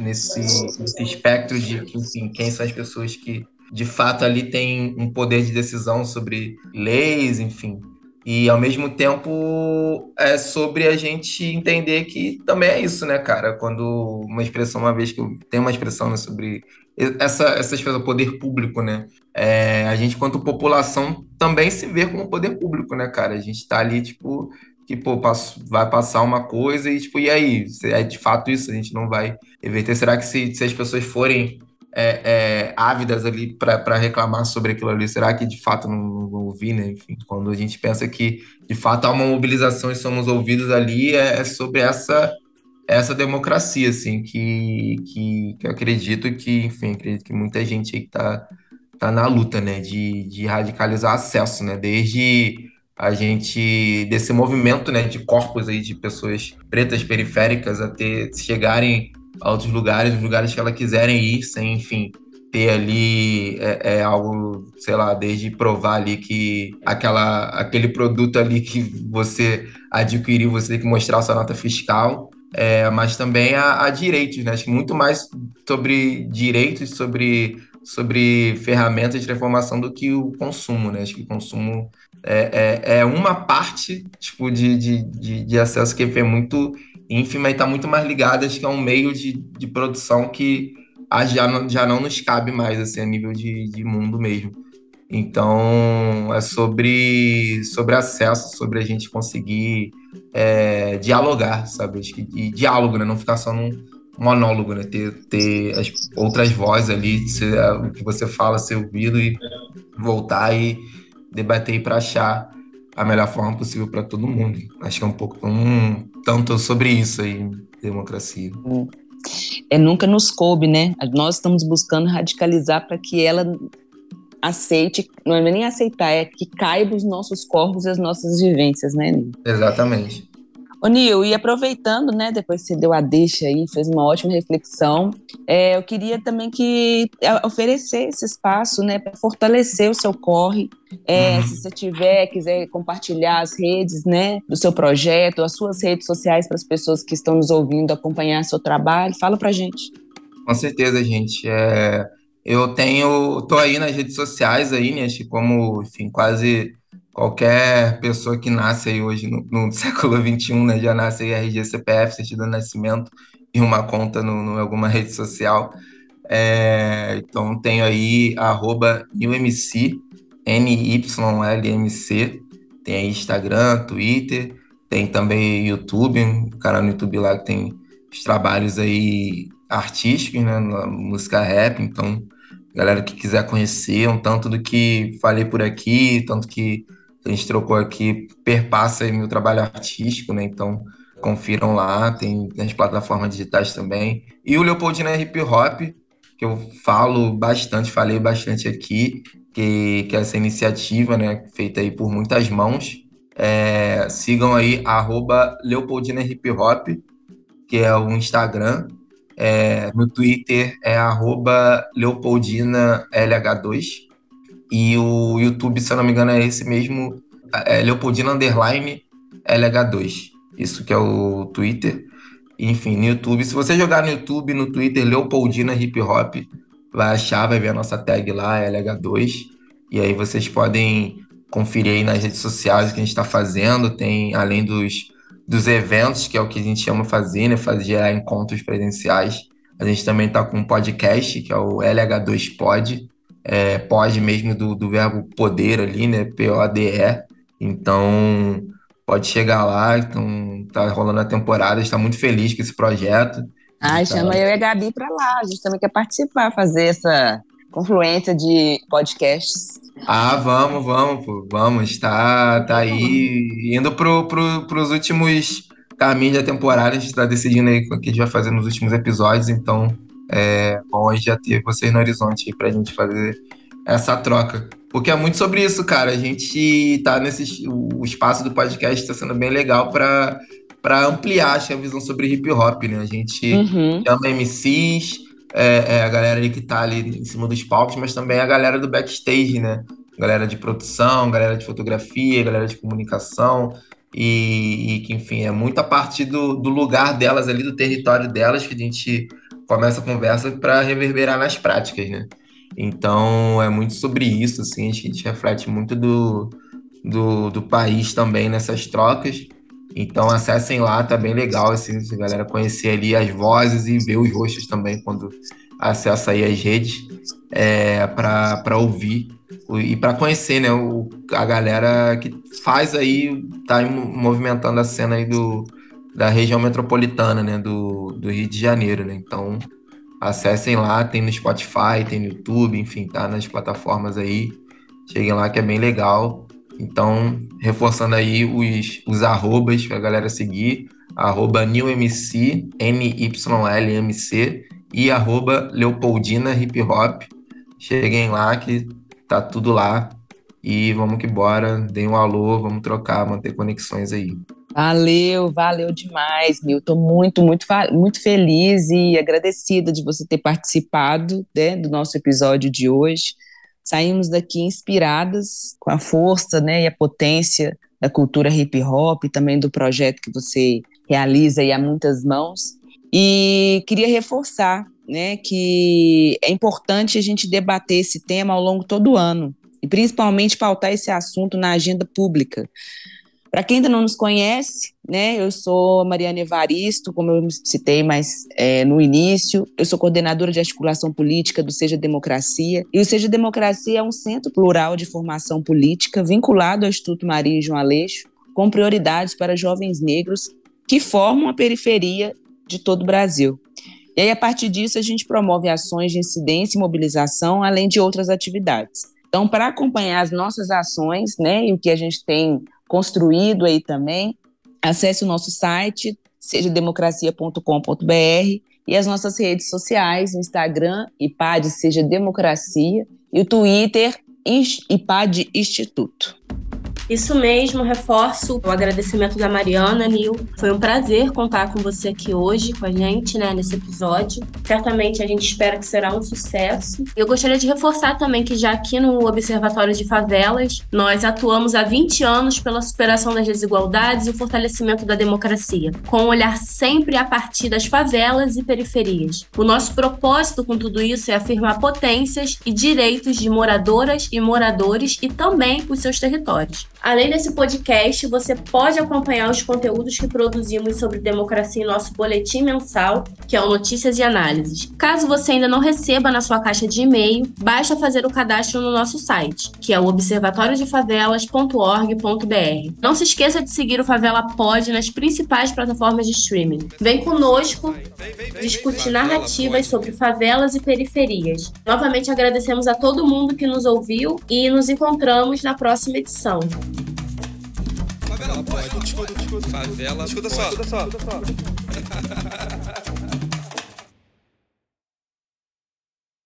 espectro de, enfim, quem são as pessoas que, de fato, ali têm um poder de decisão sobre leis, enfim. E, ao mesmo tempo, é sobre a gente entender que também é isso, né, cara? Quando uma expressão, né, sobre essa expressão, poder público, né? A gente, quanto população, também se vê como poder público, né, cara? A gente tá ali, tipo, que, pô, vai passar uma coisa e, tipo, e aí? É de fato isso, a gente não vai reverter. Será que se as pessoas forem ávidas ali para reclamar sobre aquilo ali, será que de fato não vão ouvir, né? Enfim, quando a gente pensa que de fato há uma mobilização e somos ouvidos ali, é sobre essa democracia, assim, que eu acredito que, enfim, acredito que muita gente aí tá na luta, né, de radicalizar acesso, né, desde a gente, desse movimento, né, de corpos aí de pessoas pretas periféricas até chegarem a outros lugares, os lugares que elas quiserem ir, sem, enfim, ter ali algo, sei lá, desde provar ali que aquele produto ali que você adquiriu, você tem que mostrar a sua nota fiscal, mas também a direitos, né? Acho que muito mais sobre direitos, sobre ferramentas de transformação do que o consumo, né? Acho que o consumo é uma parte, tipo, de acesso que é muito ínfima e está muito mais ligada, acho que é um meio de produção que já não nos cabe mais, assim, a nível de mundo mesmo. Então, é sobre acesso, sobre a gente conseguir dialogar, sabe? Acho que, e diálogo, né? Não ficar só num monólogo, né? Ter as outras vozes ali, o que você fala ser ouvido e voltar e debater para achar a melhor forma possível para todo mundo. Acho que é um pouco tanto sobre isso aí, democracia. Nunca nos coube, né? Nós estamos buscando radicalizar para que ela aceite, não é nem aceitar, é que caiba os nossos corpos e as nossas vivências, né, Nil? Exatamente. Ô, Nil, e aproveitando, né, depois que você deu a deixa aí, fez uma ótima reflexão, eu queria também que oferecer esse espaço, né, para fortalecer o seu corre, se você quiser compartilhar as redes, né, do seu projeto, as suas redes sociais para as pessoas que estão nos ouvindo acompanhar seu trabalho, fala pra gente. Com certeza, gente, eu tô aí nas redes sociais aí, né, acho que como, enfim, quase Qualquer pessoa que nasce aí hoje no século XXI, né, já nasce aí RG, CPF, certidão de nascimento e uma conta em alguma rede social. Então, tenho aí @nilmc, NYLMC, tem aí Instagram, Twitter, tem também YouTube, um canal no YouTube lá que tem os trabalhos aí artísticos, né, na música rap, então, galera que quiser conhecer um tanto do que falei por aqui, tanto que a gente trocou aqui, perpassa aí meu trabalho artístico, né? Então, confiram lá, tem as plataformas digitais também. E o Leopoldina Hip Hop, que eu falei bastante aqui, que é essa iniciativa, né? Feita aí por muitas mãos. Sigam aí, @LeopoldinaHipHop, que é o Instagram. No Twitter é @LeopoldinaLH2. E o YouTube, se eu não me engano, é esse mesmo, Leopoldina_LH2. Isso que é o Twitter. Enfim, no YouTube, se você jogar no YouTube, no Twitter, Leopoldina Hip Hop, vai achar, vai ver a nossa tag lá, LH2. E aí vocês podem conferir aí nas redes sociais o que a gente está fazendo. Tem, além dos eventos, que é o que a gente chama fazer, né? Gerar encontros presenciais. A gente também está com um podcast, que é o LH2 Pod. Pod mesmo do verbo poder ali, né? P-O-D-E. Então, pode chegar lá. Então, tá rolando a temporada. A gente tá muito feliz com esse projeto. Ai, então, chama eu e a Gabi para lá. A gente também quer participar, fazer essa confluência de podcasts. Ah, vamos, pô. Vamos. Tá aí indo pros últimos caminhos da temporada. A gente tá decidindo aí o que a gente vai fazer nos últimos episódios. Então, é bom já ter vocês no horizonte aí pra gente fazer essa troca. Porque é muito sobre isso, cara. A gente tá o espaço do podcast tá sendo bem legal pra ampliar, acho, a visão sobre hip hop, né? A gente chama MCs, a galera ali que tá ali em cima dos palcos, mas também a galera do backstage, né? Galera de produção, galera de fotografia, galera de comunicação e que, enfim, é muito a partir do lugar delas ali, do território delas, que a gente começa a conversa para reverberar nas práticas, né? Então, é muito sobre isso, assim, acho que a gente reflete muito do país também nessas trocas. Então, acessem lá, tá bem legal, assim, a galera conhecer ali as vozes e ver os rostos também quando acessa aí as redes, para ouvir e para conhecer, né, a galera que faz aí, tá movimentando a cena aí da região metropolitana, né, do Rio de Janeiro, né, então acessem lá, tem no Spotify, tem no YouTube, enfim, tá nas plataformas aí, cheguem lá que é bem legal. Então, reforçando aí os arrobas pra galera seguir, @nilmc, NYLMC, e @LeopoldinaHipHop. Cheguem lá que tá tudo lá e vamos que bora, deem um alô, vamos trocar, manter conexões aí. Valeu demais, Nil. Estou muito, muito, muito feliz e agradecida de você ter participado, né, do nosso episódio de hoje. Saímos daqui inspiradas com a força, né, e a potência da cultura hip-hop e também do projeto que você realiza aí a muitas mãos. E queria reforçar, né, que é importante a gente debater esse tema ao longo todo o ano e principalmente pautar esse assunto na agenda pública. Para quem ainda não nos conhece, né, eu sou Mariana Varisto, como eu citei mais no início, eu sou coordenadora de articulação política do Seja Democracia, e o Seja Democracia é um centro plural de formação política vinculado ao Instituto Maria João Aleixo, com prioridades para jovens negros que formam a periferia de todo o Brasil. E aí, a partir disso, a gente promove ações de incidência e mobilização, além de outras atividades. Então, para acompanhar as nossas ações, né, e o que a gente tem construído aí também, acesse o nosso site, sejademocracia.com.br, e as nossas redes sociais, Instagram, IPAD Seja Democracia, e o Twitter, IPAD Instituto. Isso mesmo, reforço o agradecimento da Mariana, Nil. Foi um prazer contar com você aqui hoje, com a gente, né, nesse episódio. Certamente a gente espera que será um sucesso. Eu gostaria de reforçar também que já aqui no Observatório de Favelas, nós atuamos há 20 anos pela superação das desigualdades e o fortalecimento da democracia, com um olhar sempre a partir das favelas e periferias. O nosso propósito com tudo isso é afirmar potências e direitos de moradoras e moradores e também os seus territórios. Além desse podcast, você pode acompanhar os conteúdos que produzimos sobre democracia em nosso boletim mensal, que é o Notícias e Análises. Caso você ainda não receba na sua caixa de e-mail, basta fazer o cadastro no nosso site, que é o observatoriodefavelas.org.br. Não se esqueça de seguir o Favela Pode nas principais plataformas de streaming. Vem conosco discutir narrativas sobre favelas e periferias. Novamente agradecemos a todo mundo que nos ouviu e nos encontramos na próxima edição. Favela, pode. Favela, escuta só.